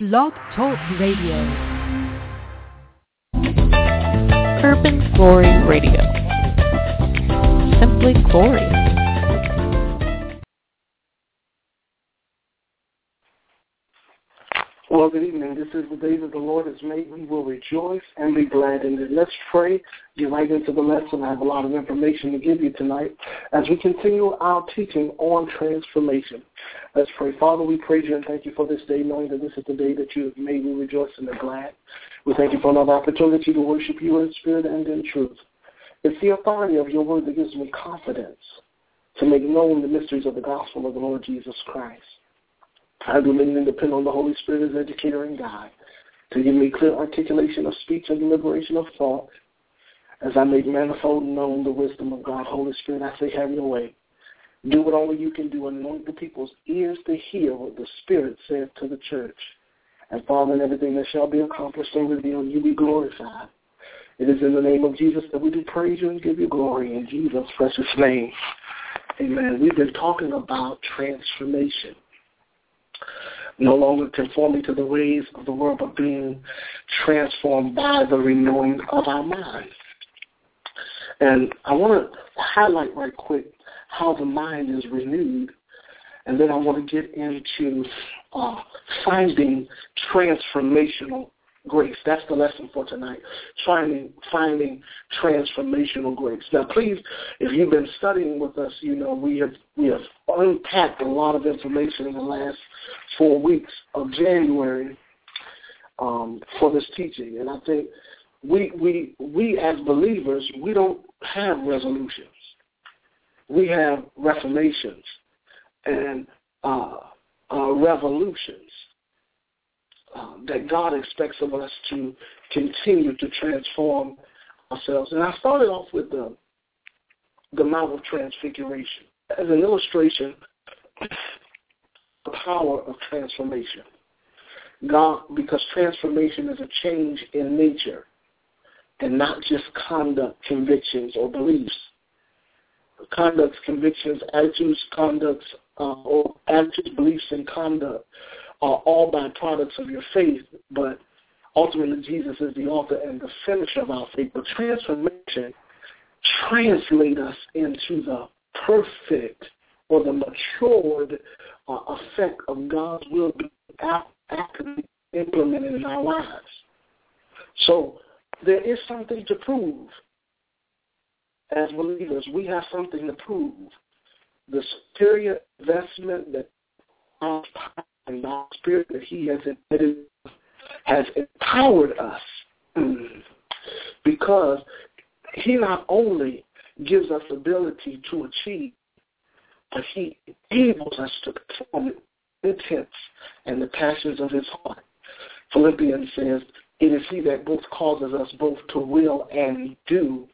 Blog Talk Radio. Urban Glory Radio. Simply Glory. Well, good evening. This is the day that the Lord has made. We will rejoice and be glad in it. Let's pray. Get right into the lesson. I have a lot of information to give you tonight as we continue our teaching on transformation. Let's pray. Father, we praise you and thank you for this day, knowing that this is the day that you have made. We rejoice and are glad. We thank you for another opportunity to worship you in spirit and in truth. It's the authority of your word that gives me confidence to make known the mysteries of the gospel of the Lord Jesus Christ. I do lean and depend on the Holy Spirit as educator and guide to give me clear articulation of speech and deliberation of thought as I make manifold known the wisdom of God. Holy Spirit, I say, have your way. Do what only you can do. Anoint the people's ears to hear what the Spirit said to the church. And Father, in everything that shall be accomplished and revealed, you be glorified. It is in the name of Jesus that we do praise you and give you glory. In Jesus' precious name, amen. We've been talking about transformation. No longer conforming to the ways of the world, but being transformed by the renewing of our minds. And I want to highlight right quick how the mind is renewed, and then I want to get into finding transformational grace. That's the lesson for tonight, finding transformational grace. Now, please, if you've been studying with us, you know we have unpacked a lot of information in the last 4 weeks of January for this teaching. And I think we as believers, we don't have resolutions. We have reformations and revolutions that God expects of us to continue to transform ourselves. And I started off with the Mount of Transfiguration as an illustration of the power of transformation. God, because transformation is a change in nature and not just conduct, convictions, or beliefs. Conducts, convictions, attitudes, beliefs, and conduct are all byproducts of your faith, but ultimately Jesus is the author and the finisher of our faith. But transformation translates us into the perfect or the matured effect of God's will being actively implemented in our lives. So there is something to prove. As believers, we have something to prove. The superior investment that our and the Spirit that he has empowered us, because he not only gives us ability to achieve, but he enables us to perform the intents and the passions of his heart. Philippians says, it is he that both causes us both to will and do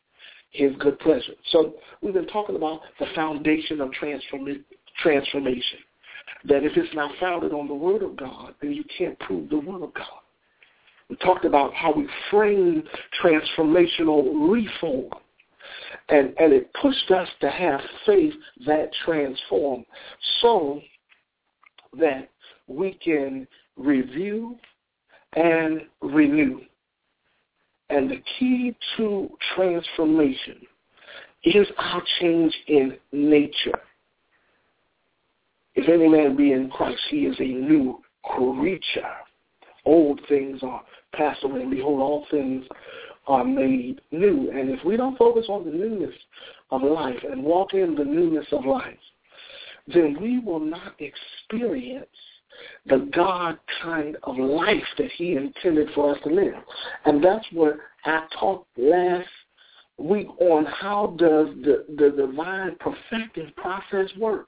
his good pleasure. So we've been talking about the foundation of transformation. That if it's not founded on the Word of God, then you can't prove the Word of God. We talked about how we frame transformational reform, and it pushed us to have faith that transformed so that we can review and renew. And the key to transformation is our change in nature. If any man be in Christ, he is a new creature. Old things are passed away, and behold, all things are made new. And if we don't focus on the newness of life and walk in the newness of life, then we will not experience the God kind of life that he intended for us to live. And that's what I talked last week on, how does the divine perfecting process work.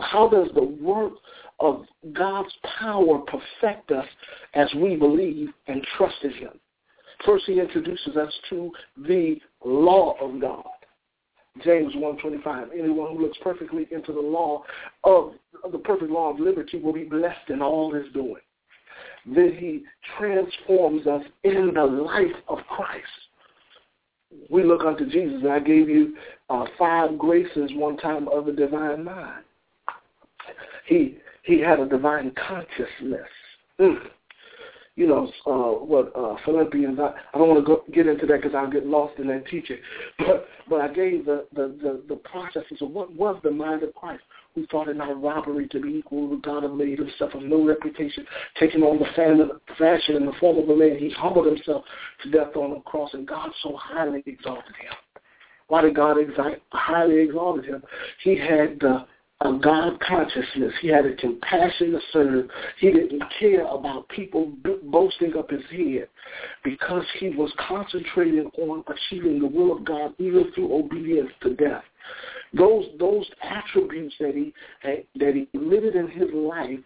How does the work of God's power perfect us as we believe and trust in him. First, he introduces us to the law of God. James 1:25, anyone who looks perfectly into the law of the perfect law of liberty will be blessed in all his doing. Then he transforms us in the life of Christ. We look unto Jesus, and I gave you five graces one time of the divine mind. He had a divine consciousness. You know, Philippians, I don't want to get into that because I'll get lost in that teaching. But I gave the processes of what was the mind of Christ, who thought it not robbery to be equal to God and made himself of no reputation, taking on the fashion and the form of a man. He humbled himself to death on the cross, and God so highly exalted him. Why did God highly exalted him? He had a God consciousness. He had a compassion to serve. He didn't care about people boasting up his head because he was concentrating on achieving the will of God even through obedience to death. Those attributes that he lived in his life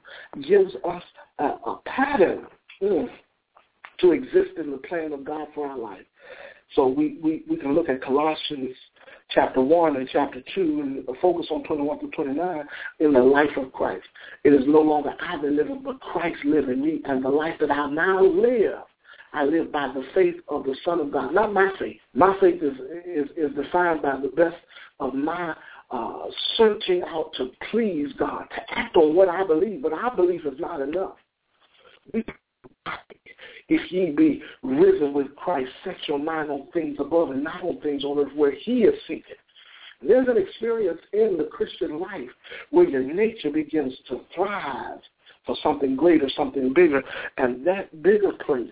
gives us a pattern to exist in the plan of God for our life. So we can look at Colossians chapter 1 and chapter 2 and focus on 21 through 29 in the life of Christ. It is no longer I that live, but Christ lives in me. And the life that I now live, I live by the faith of the Son of God. Not my faith. My faith is defined by the best of my searching out to please God, to act on what I believe. But our belief is not enough. If ye be risen with Christ, set your mind on things above and not on things on earth where he is seated. There's an experience in the Christian life where your nature begins to thrive for something greater, something bigger. And that bigger place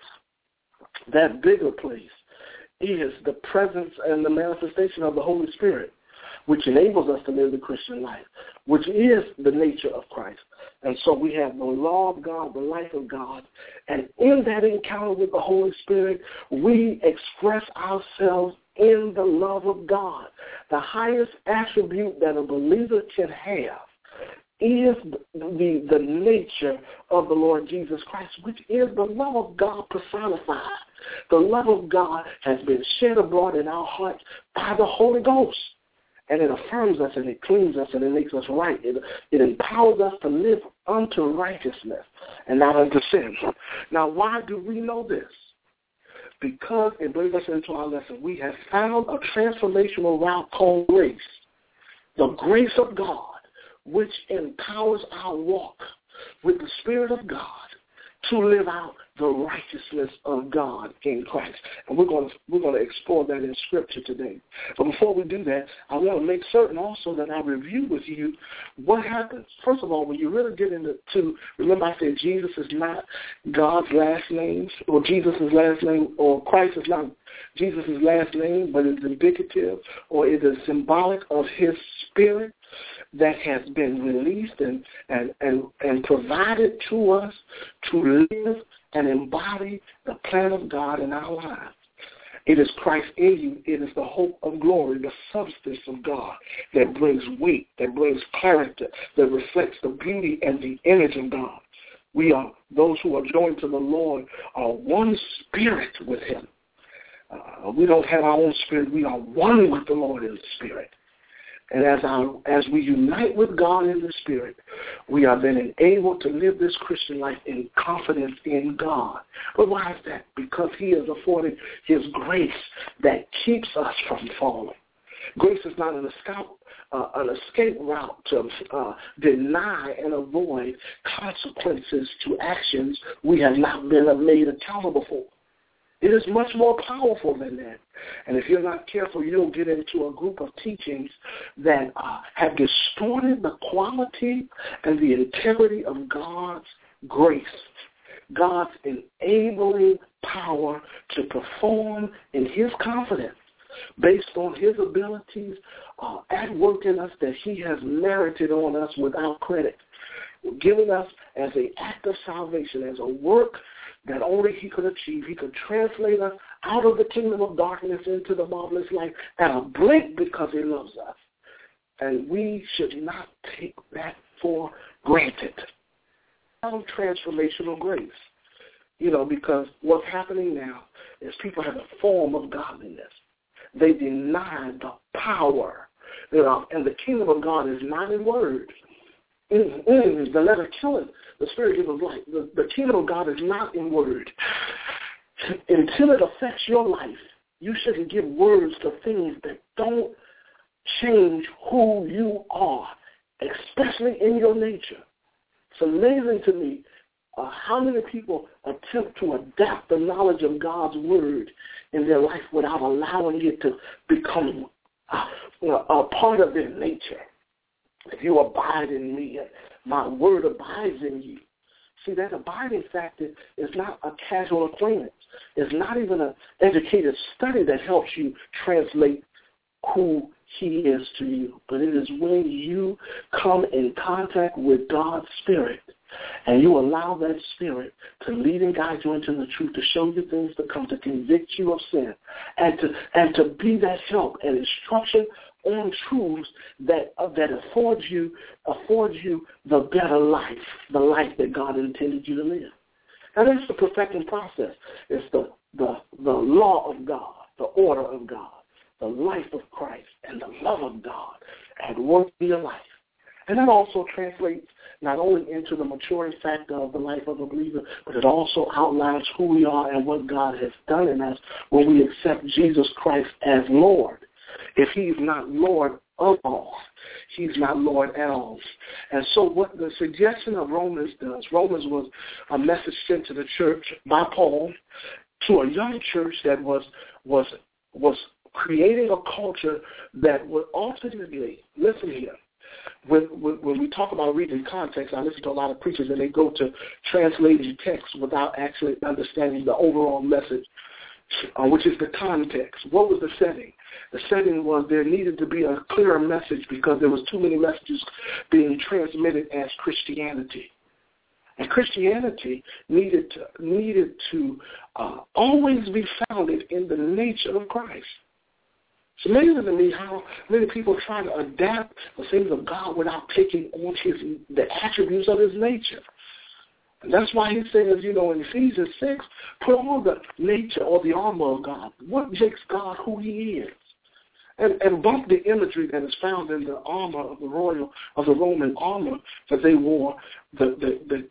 is the presence and the manifestation of the Holy Spirit, which enables us to live the Christian life, which is the nature of Christ. And so we have the law of God, the life of God, and in that encounter with the Holy Spirit, we express ourselves in the love of God. The highest attribute that a believer can have is the nature of the Lord Jesus Christ, which is the love of God personified. The love of God has been shed abroad in our hearts by the Holy Ghost. And it affirms us, and it cleans us, and it makes us right. It empowers us to live unto righteousness and not unto sin. Now, why do we know this? Because it brings us into our lesson. We have found a transformational route called grace, the grace of God, which empowers our walk with the Spirit of God to live out the righteousness of God in Christ. And we're going to explore that in Scripture today. But before we do that, I want to make certain also that I review with you what happens. First of all, when you really get into, remember I said Jesus is not God's last name, or Jesus' last name, or Christ is not Jesus' last name, but it's indicative, or it is symbolic of his Spirit that has been released and provided to us to live and embody the plan of God in our lives. It is Christ in you. It is the hope of glory, the substance of God that brings weight, that brings character, that reflects the beauty and the image of God. We are, those who are joined to the Lord, are one spirit with him. We don't have our own spirit. We are one with the Lord in the Spirit. And as we unite with God in the Spirit, we are then enabled to live this Christian life in confidence in God. But why is that? Because he has afforded his grace that keeps us from falling. Grace is not an escape route to deny and avoid consequences to actions we have not been made accountable for. It is much more powerful than that. And if you're not careful, you'll get into a group of teachings that have distorted the quality and the integrity of God's grace, God's enabling power to perform in his confidence based on his abilities at work in us that he has merited on us without credit, giving us as an act of salvation, as a work that only he could achieve. He could translate us out of the kingdom of darkness into the marvelous light at a blink because he loves us. And we should not take that for granted. profound transformational grace, you know, because what's happening now is people have a form of godliness. They deny the power, you know, and the kingdom of God is not in words. The letter killeth, the spirit giveth life. The kingdom of God is not in word. Until it affects your life, you shouldn't give words to things that don't change who you are, especially in your nature. It's amazing to me how many people attempt to adapt the knowledge of God's word in their life without allowing it to become a part of their nature. If you abide in me, my word abides in you. See, that abiding factor is not a casual acquaintance. It's not even an educated study that helps you translate who he is to you. But it is when you come in contact with God's Spirit and you allow that Spirit to lead and guide you into the truth, to show you things to come, to convict you of sin, and to be that help and instruction on truths that affords you the better life, the life that God intended you to live. Now, that's the perfecting process. It's the law of God, the order of God, the life of Christ, and the love of God at work in your life. And that also translates not only into the maturing factor of the life of a believer, but it also outlines who we are and what God has done in us when we accept Jesus Christ as Lord. If he's not Lord of all, he's not Lord at all. And so what the suggestion of Romans does, Romans was a message sent to the church by Paul to a young church that was creating a culture that would ultimately, listen here, when we talk about reading context, I listen to a lot of preachers and they go to translating texts without actually understanding the overall message, which is the context. What was the setting? The setting was there needed to be a clearer message because there was too many messages being transmitted as Christianity. And Christianity needed to always be founded in the nature of Christ. It's amazing to me how many people try to adapt the things of God without taking on the attributes of his nature. And that's why he says, you know, in Ephesians 6, put on the nature or the armor of God. What makes God who he is? And bump the imagery that is found in the armor of the Roman armor that they wore. The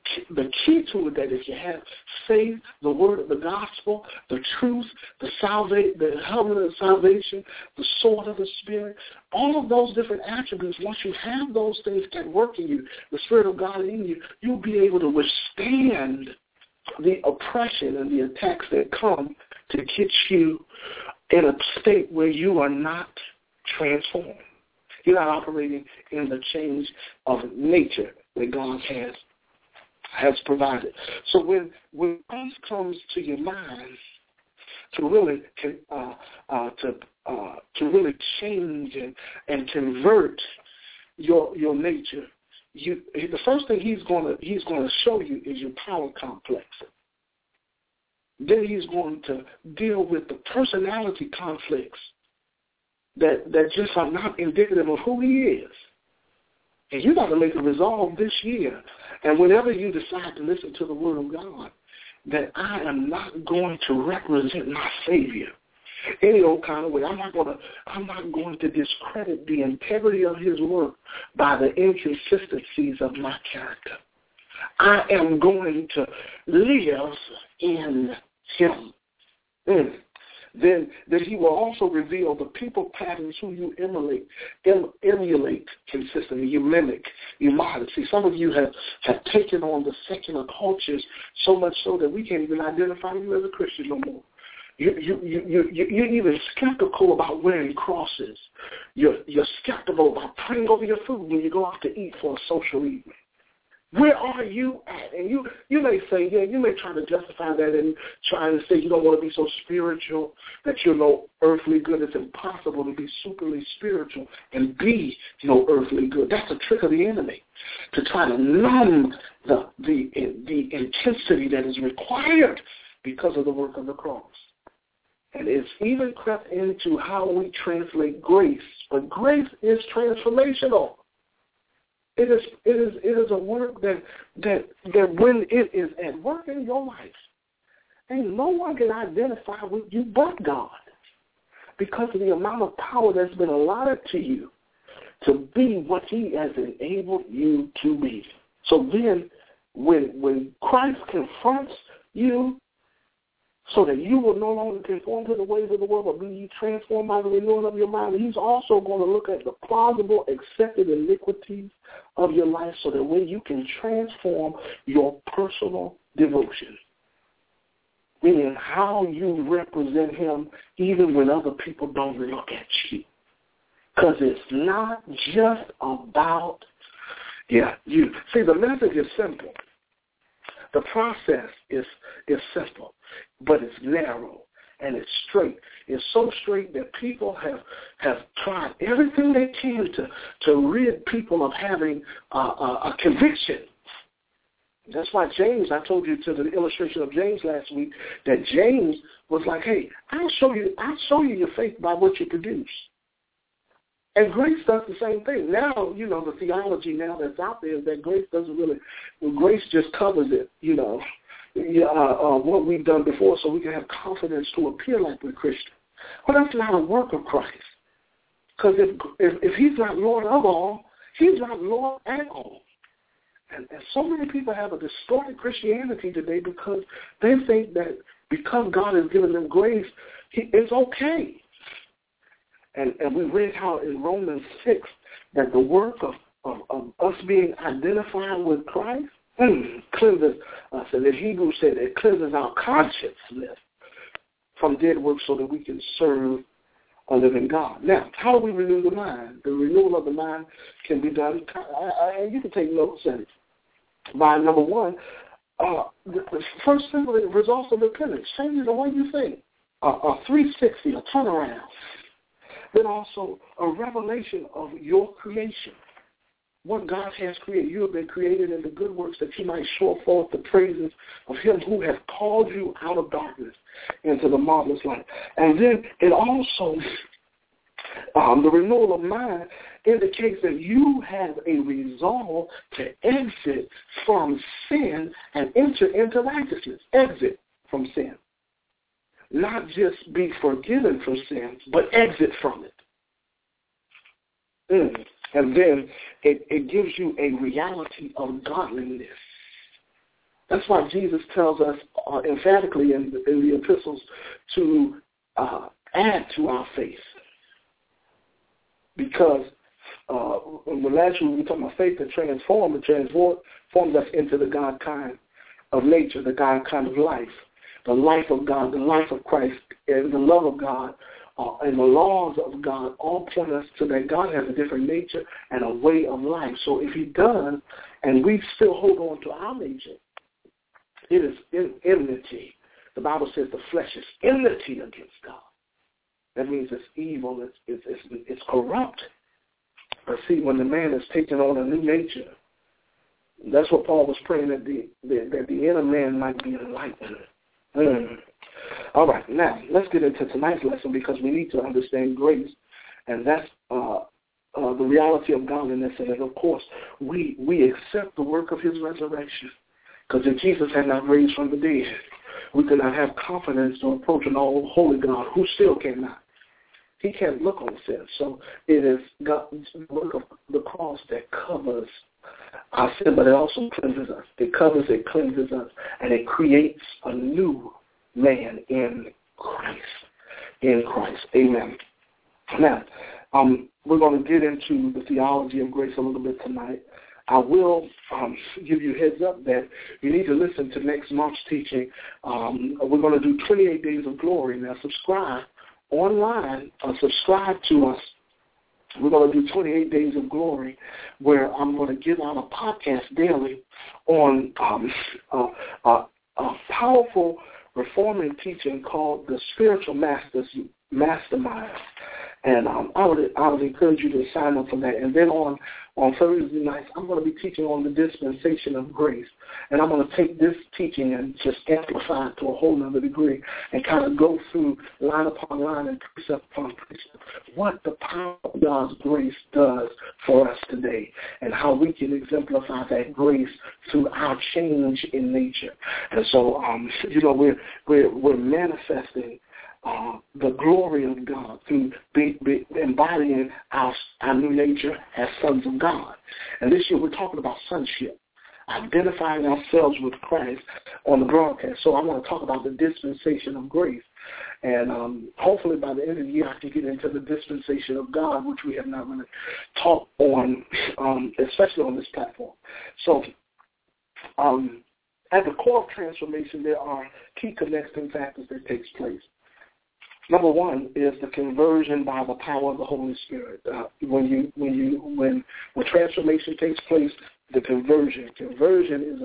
key to it that if you have faith, the word of the gospel, the truth, the helmet of salvation, the sword of the Spirit, all of those different attributes. Once you have those things that work in you, the Spirit of God in you, you'll be able to withstand the oppression and the attacks that come to get you in a state where you are not transformed. You're not operating in the change of nature that God has provided. So when Christ comes to your mind to really change and convert your nature, the first thing he's going to show you is your power complex. Then he's going to deal with the personality conflicts that just are not indicative of who he is. And you got to make a resolve this year. And whenever you decide to listen to the word of God, that I am not going to represent my Savior any old kind of way. I'm not going to discredit the integrity of his work by the inconsistencies of my character. I am going to live in him. Then that he will also reveal the people patterns who you emulate consistently. You mimic, you modify. See, some of you have taken on the secular cultures so much so that we can't even identify you as a Christian no more. You're even skeptical about wearing crosses. You're skeptical about praying over your food when you go out to eat for a social evening. Where are you at? And you may say, yeah, you may try to justify that and try to say you don't want to be so spiritual that you're no earthly good. It's impossible to be superly spiritual and be no earthly good. That's a trick of the enemy to try to numb the intensity that is required because of the work of the cross. And it's even crept into how we translate grace. But grace is transformational. It is a word that when it is at work in your life, ain't no one can identify with you but God, because of the amount of power that's been allotted to you to be what he has enabled you to be. So then when Christ confronts you so that you will no longer conform to the ways of the world, but be transformed by the renewing of your mind, he's also going to look at the plausible accepted iniquities of your life so that way you can transform your personal devotion, meaning how you represent him even when other people don't look at you. Because it's not just about you. See, the message is simple. The process is simple, but it's narrow and it's straight. It's so straight that people have tried everything they can to rid people of having a conviction. That's why James, I told you to the illustration of James last week, that James was like, hey, I'll show you your faith by what you produce. And grace does the same thing. Now, you know, the theology now that's out there is that grace doesn't really, well, grace just covers it, you know, what we've done before so we can have confidence to appear like we're Christian. But that's not a work of Christ. Because if he's not Lord of all, he's not Lord at all. And so many people have a distorted Christianity today because they think that because God has given them grace, it's okay. And we read how in Romans 6 that the work of us being identified with Christ cleanses us. And in Hebrews said it cleanses our consciousness from dead works so that we can serve a living God. Now, how do we renew the mind? The renewal of the mind can be done, and you can take notes in it. By number one, the first symbol that results of repentance, changing the way you think, a 360, a turnaround. Then also a revelation of your creation, what God has created. You have been created in the good works that you might show forth the praises of him who has called you out of darkness into the marvelous light. And then it also, the renewal of mind indicates that you have a resolve to exit from sin and enter into righteousness, exit from sin. Not just be forgiven for sin, but exit from it. And then it gives you a reality of godliness. That's why Jesus tells us emphatically in the epistles to add to our faith. Because last week we were talking about faith that transforms us into the God kind of nature, the God kind of life. The life of God, the life of Christ, and the love of God, and the laws of God all point us to that God has a different nature and a way of life. So if he does, and we still hold on to our nature, it is enmity. The Bible says the flesh is enmity against God. That means it's evil, it's corrupt. But see, when the man is taking on a new nature, that's what Paul was praying, that the inner man might be enlightened. All right, now let's get into tonight's lesson because we need to understand grace, and that's the reality of godliness. And of course, we accept the work of his resurrection, because if Jesus had not raised from the dead, we could not have confidence to approach an all-holy God who still cannot. He can't look on sin. So it is God's work of the cross that covers our sin, but it also cleanses us. It covers, it cleanses us, and it creates a new man in Christ. In Christ. Amen. Now, we're going to get into the theology of grace a little bit tonight. I will give you a heads up that you need to listen to next month's teaching. We're going to do 28 Days of Glory. Now, subscribe online, subscribe to us. We're going to do 28 Days of Glory, where I'm going to give out a podcast daily on a powerful reforming teaching called the Spiritual Mastermind. And I would encourage you to sign up for that. And then on Thursday nights, I'm going to be teaching on the dispensation of grace. And I'm going to take this teaching and just amplify it to a whole other degree and kind of go through line upon line and precept upon precept what the power of God's grace does for us today and how we can exemplify that grace through our change in nature. And so, we're manifesting the glory of God through embodying our new nature as sons of God. And this year we're talking about sonship, identifying ourselves with Christ on the broadcast. So I want to talk about the dispensation of grace. And hopefully by the end of the year I can get into the dispensation of God, which we have not really talked on, especially on this platform. So at the core of transformation, there are key connecting factors that takes place. Number one is the conversion by the power of the Holy Spirit. When transformation takes place, the conversion is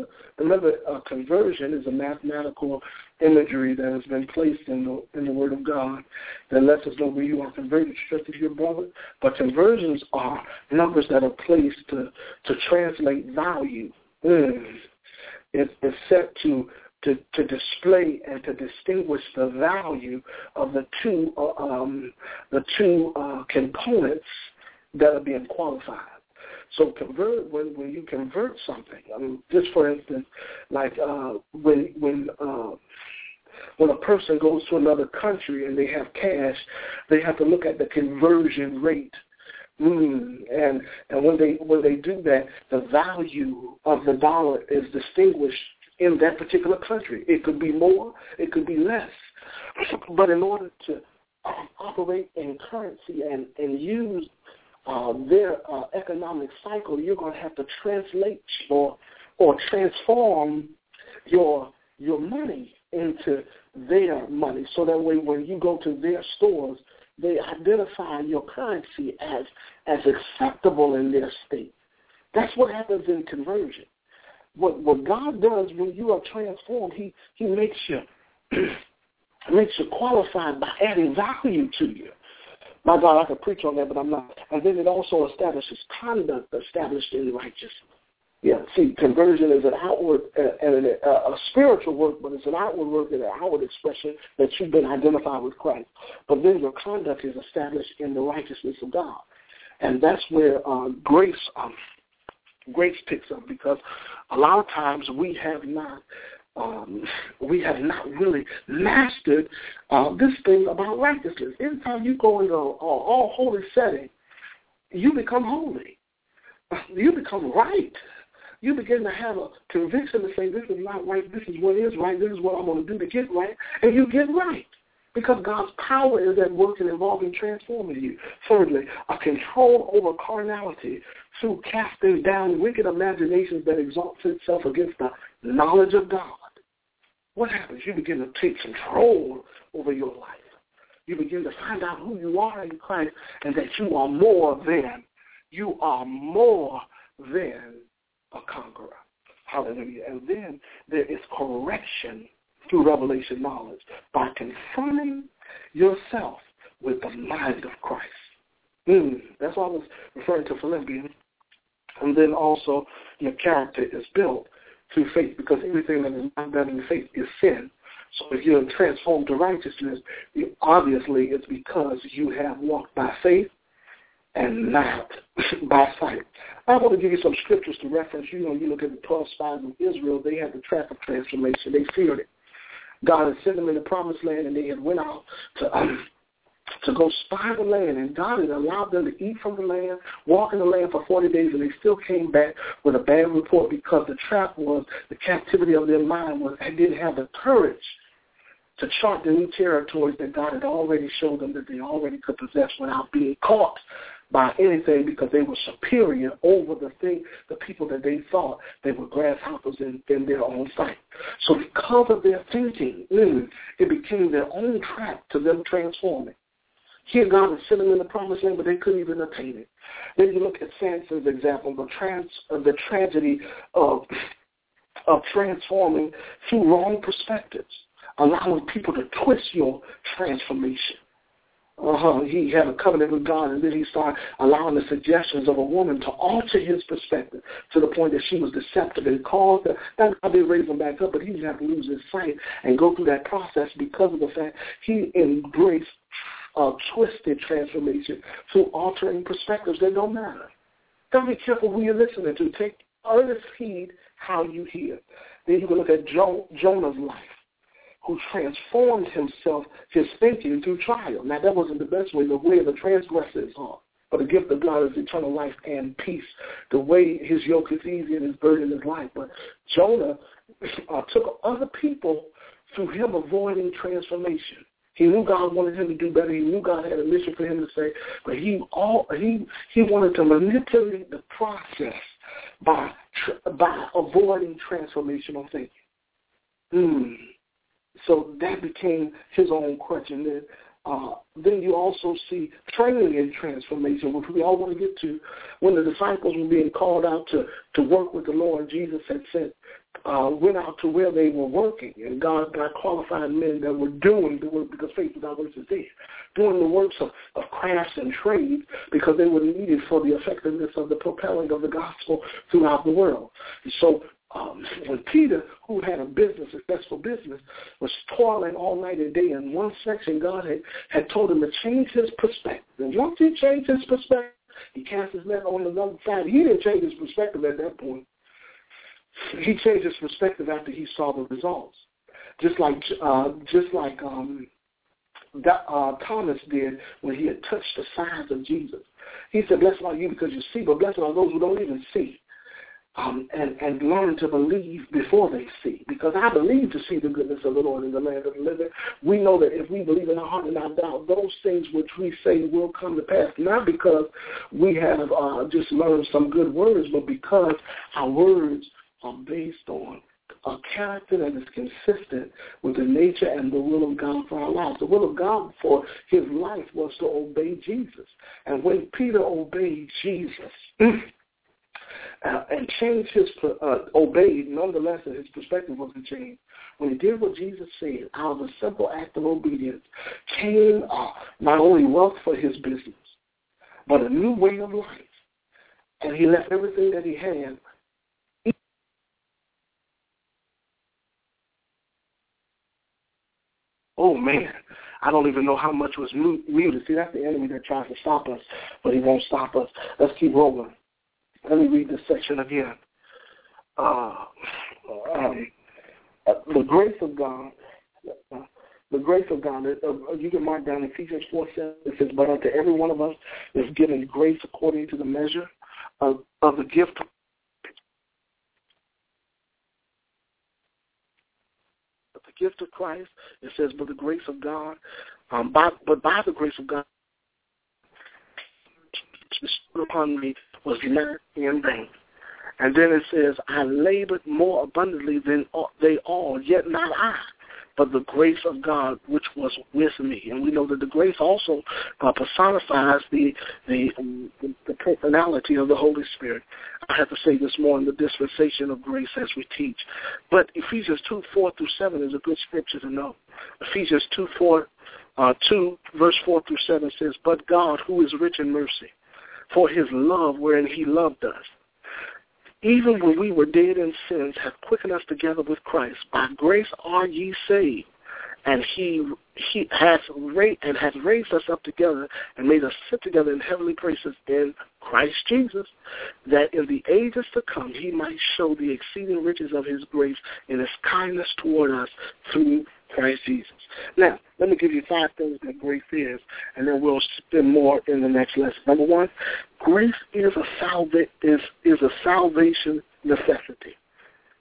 conversion is a mathematical imagery that has been placed in the Word of God that lets us know where you are converted, strength of your brother. But conversions are numbers that are placed to translate value. It's set to display and to distinguish the value of the two components that are being qualified. So when you convert something, I mean, just for instance, like when a person goes to another country and they have cash, they have to look at the conversion rate. And when they do that, the value of the dollar is distinguished in that particular country. It could be more, it could be less. But in order to operate in currency and use their economic cycle, you're going to have to translate or transform your money into their money. So that way when you go to their stores, they identify your currency as acceptable in their state. That's what happens in conversion. What God does when you are transformed, He makes you qualified by adding value to you. My God, I could preach on that, but I'm not. And then it also establishes conduct established in righteousness. Yeah, see, conversion is an outward and a spiritual work, but it's an outward work and an outward expression that you've been identified with Christ. But then your conduct is established in the righteousness of God, and that's where grace. Grace picks up, because a lot of times we have not really mastered this thing about righteousness. Every time you go into an all-holy setting, you become holy. You become right. You begin to have a conviction to say, this is not right, this is what is right, this is what I'm going to do to get right, and you get right. Because God's power is at work and involved in transforming you. Thirdly, a control over carnality through casting down wicked imaginations that exalts itself against the knowledge of God. What happens? You begin to take control over your life. You begin to find out who you are in Christ and that you are more than. You are more than a conqueror. Hallelujah. And then there is correction through revelation knowledge, by confronting yourself with the mind of Christ. That's why I was referring to Philippians. And then also your character is built through faith, because everything that is not done in faith is sin. So if you're transformed to righteousness, obviously it's because you have walked by faith and not by sight. I want to give you some scriptures to reference. You look at the 12 spies of Israel, they had the track of transformation. They feared it. God had sent them in the promised land, and they had went out to go spy the land, and God had allowed them to eat from the land, walk in the land for 40 days, and they still came back with a bad report, because the trap was, the captivity of their mind was, they didn't have the courage to chart the new territories that God had already showed them that they already could possess without being caught by anything, because they were superior over the people that they thought they were grasshoppers in their own sight. So because of their thinking, it became their own trap to them transforming. Here God had sent them in the promised land, but they couldn't even attain it. Then you look at Samson's example, the tragedy of transforming through wrong perspectives, allowing people to twist your transformation. He had a covenant with God, and then he started allowing the suggestions of a woman to alter his perspective to the point that she was deceptive and caused her, not God did raise him back up, but he didn't have to lose his sight and go through that process because of the fact he embraced a twisted transformation through altering perspectives that don't matter. Don't be careful who you're listening to. Take earnest heed how you hear. Then you can look at Jonah's life, who transformed himself, his thinking, through trial. Now, that wasn't the best way. The way of the transgressors are. But the gift of God is eternal life and peace. The way his yoke is easy and his burden is light. But Jonah took other people through him avoiding transformation. He knew God wanted him to do better. He knew God had a mission for him to say, but he wanted to manipulate the process by avoiding transformational thinking. So that became his own question. Then you also see training in transformation, which we all want to get to. When the disciples were being called out to work with the Lord, Jesus had sent, went out to where they were working, and God got qualified men that were doing the work, because faith without works is dead, doing the works of crafts and trade, because they were needed for the effectiveness of the propelling of the gospel throughout the world. So when Peter, who had a successful business, was toiling all night and day, in one section God had told him to change his perspective. And once he changed his perspective, he cast his net on another side. He didn't change his perspective at that point. He changed his perspective after he saw the results, just like Thomas did when he had touched the signs of Jesus. He said, "Blessed are you because you see, but blessed are those who don't even see." And learn to believe before they see. Because I believe to see the goodness of the Lord in the land of the living. We know that if we believe in our heart and not doubt, those things which we say will come to pass. Not because we have just learned some good words, but because our words are based on a character that is consistent with the nature and the will of God for our lives. The will of God for his life was to obey Jesus. And when Peter obeyed Jesus, and changed his, obeyed, nonetheless, and his perspective wasn't changed. When he did what Jesus said, out of a simple act of obedience, came not only wealth for his business, but a new way of life. And he left everything that he had. Oh, man, I don't even know how much was muted. See, that's the enemy that tries to stop us, but he won't stop us. Let's keep rolling. Let me read this section again. The grace of God, you can mark down Ephesians 4:7. It says, but unto every one of us is given grace according to the measure of the gift. Of the gift of Christ, it says, but the grace of God, by the grace of God, bestowed upon me was not in vain. And then it says, I labored more abundantly than they all, yet not I, but the grace of God which was with me. And we know that the grace also personifies the personality of the Holy Spirit. I have to say this more in the dispensation of grace as we teach. But Ephesians 2:4-7 is a good scripture to know. Ephesians 2:4, verse 4-7 says, but God, who is rich in mercy, for his love wherein he loved us, even when we were dead in sins, hath quickened us together with Christ. By grace are ye saved, and he hath raised us up together and made us sit together in heavenly places in Christ Jesus, that in the ages to come he might show the exceeding riches of his grace and his kindness toward us through Christ Jesus. Now, let me give you 5 things that grace is, and then we'll spend more in the next lesson. Number 1, grace is a salvation necessity,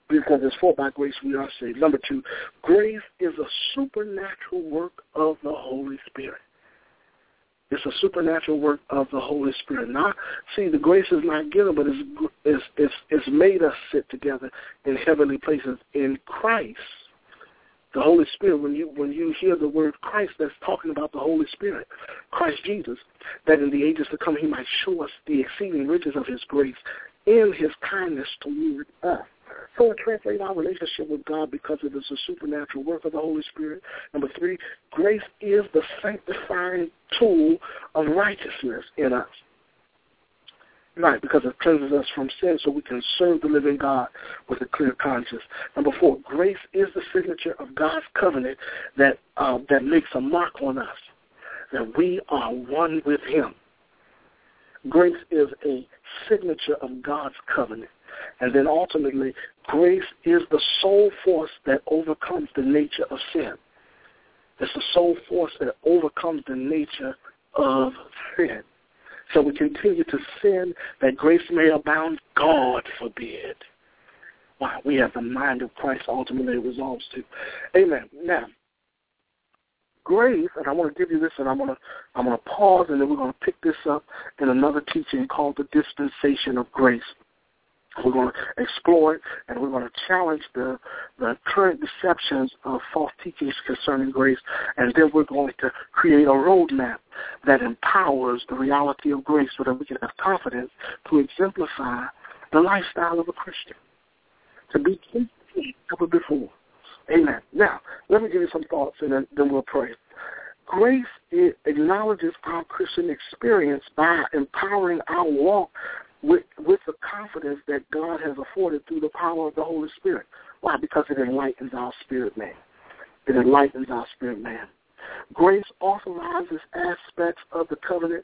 because it's for by grace we are saved. Number 2, grace is a supernatural work of the Holy Spirit. It's a supernatural work of the Holy Spirit. Now, see, the grace is not given, but it's made us sit together in heavenly places in Christ. The Holy Spirit, when you hear the word Christ, that's talking about the Holy Spirit, Christ Jesus, that in the ages to come he might show us the exceeding riches of his grace and his kindness toward us. So it translates our relationship with God because it is a supernatural work of the Holy Spirit. Number three, grace is the sanctifying tool of righteousness in us. Right, because it cleanses us from sin so we can serve the living God with a clear conscience. Number four, grace is the signature of God's covenant that makes a mark on us, that we are one with him. Grace is a signature of God's covenant. And then ultimately, grace is the sole force that overcomes the nature of sin. It's the sole force that overcomes the nature of sin. So we continue to sin that grace may abound, God forbid. Wow, we have the mind of Christ ultimately resolves to. Amen. Now, grace, and I want to give you this, and I'm going to pause, and then we're going to pick this up in another teaching called the dispensation of grace. We're going to explore it, and we're going to challenge the current deceptions of false teachings concerning grace, and then we're going to create a roadmap that empowers the reality of grace so that we can have confidence to exemplify the lifestyle of a Christian, to be ever before. Amen. Now, let me give you some thoughts, and then we'll pray. Grace acknowledges our Christian experience by empowering our walk with the confidence that God has afforded through the power of the Holy Spirit. Why? Because it enlightens our spirit man. It enlightens our spirit man. Grace authorizes aspects of the covenant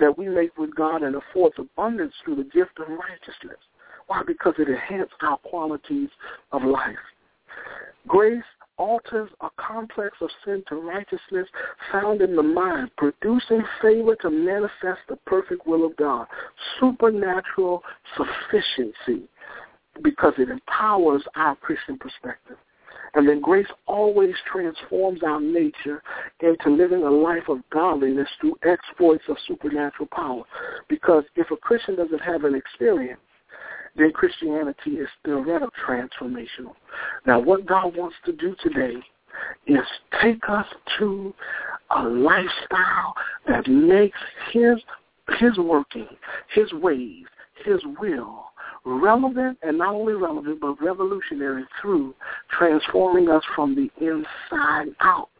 that we make with God and affords abundance through the gift of righteousness. Why? Because it enhances our qualities of life. Grace alters a complex of sin to righteousness found in the mind, producing favor to manifest the perfect will of God, supernatural sufficiency, because it empowers our Christian perspective. And then grace always transforms our nature into living a life of godliness through exploits of supernatural power, because if a Christian doesn't have an experience, then Christianity is theoretical transformational. Now, what God wants to do today is take us to a lifestyle that makes his working, his ways, his will relevant, and not only relevant, but revolutionary through transforming us from the inside out.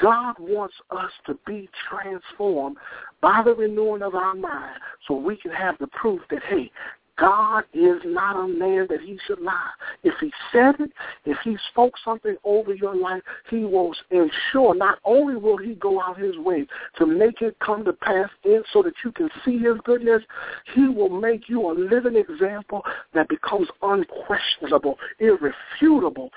God wants us to be transformed by the renewing of our mind so we can have the proof that, hey, God is not a man that he should lie. If he said it, if he spoke something over your life, he will ensure not only will he go out his way to make it come to pass in so that you can see his goodness, he will make you a living example that becomes unquestionable, irrefutable,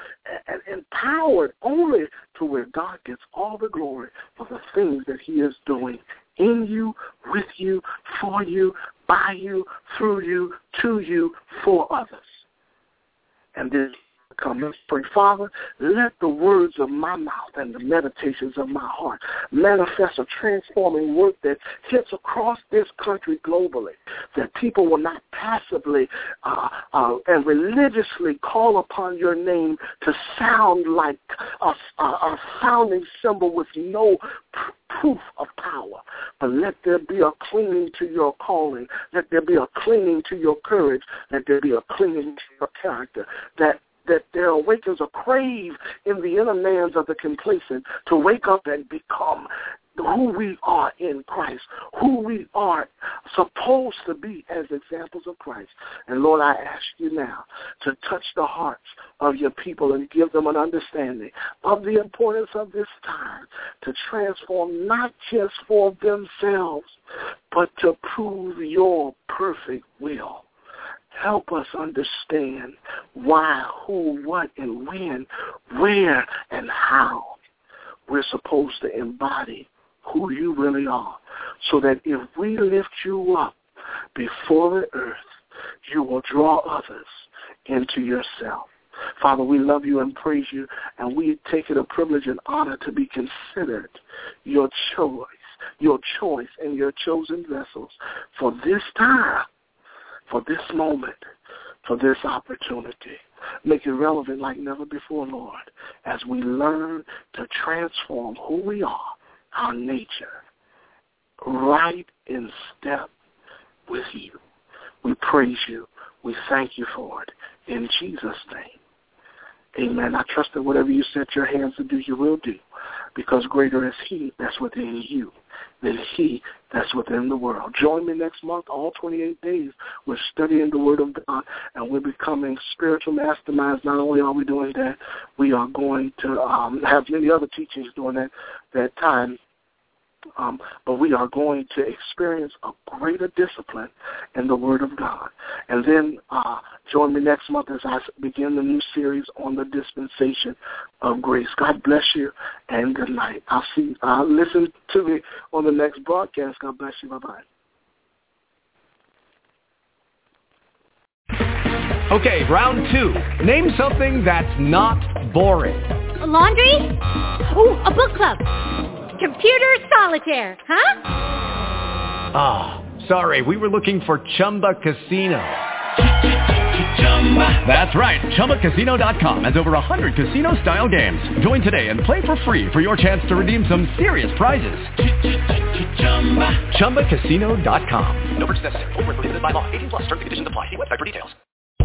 and empowered only to where God gets all the glory for the things that he is doing in you, with you, for you, by you, through you, to you, for others. And then come, let's pray. Father, let the words of my mouth and the meditations of my heart manifest a transforming work that hits across this country globally, that people will not passively and religiously call upon your name to sound like a sounding cymbal with no proof of power, but let there be a clinging to your calling, let there be a clinging to your courage, let there be a clinging to your character, that there awakens a crave in the inner mans of the complacent to wake up and become who we are in Christ, who we are supposed to be as examples of Christ. And Lord, I ask you now to touch the hearts of your people and give them an understanding of the importance of this time to transform not just for themselves, but to prove your perfect will. Help us understand why, who, what, and when, where, and how we're supposed to embody who you really are, so that if we lift you up before the earth, you will draw others into yourself. Father, we love you and praise you, and we take it a privilege and honor to be considered your choice and your chosen vessels for this time, for this moment, for this opportunity. Make it relevant like never before, Lord, as we learn to transform who we are, our nature, right in step with you. We praise you. We thank you for it. in Jesus' name. Amen. I trust that whatever you set your hands to do, you will do, because greater is he that's within you than he that's within the world. Join me next month, all 28 days. We're studying the Word of God, and we're becoming spiritual masterminds. Not only are we doing that, we are going to have many other teachings during that time, but we are going to experience a greater discipline in the Word of God. And then join me next month as I begin the new series on the dispensation of grace. God bless you and good night. I'll listen to me on the next broadcast. God bless you. Bye-bye. Okay, round two. Name something that's not boring. A laundry? Ooh, a book club. Computer solitaire, huh? Ah, sorry, we were looking for Chumba Casino. That's right, ChumbaCasino.com has over 100 casino-style games. Join today and play for free for your chance to redeem some serious prizes. ChumbaCasino.com. No purchase necessary. Void where prohibited by law. 18+ terms and conditions apply. See website for details.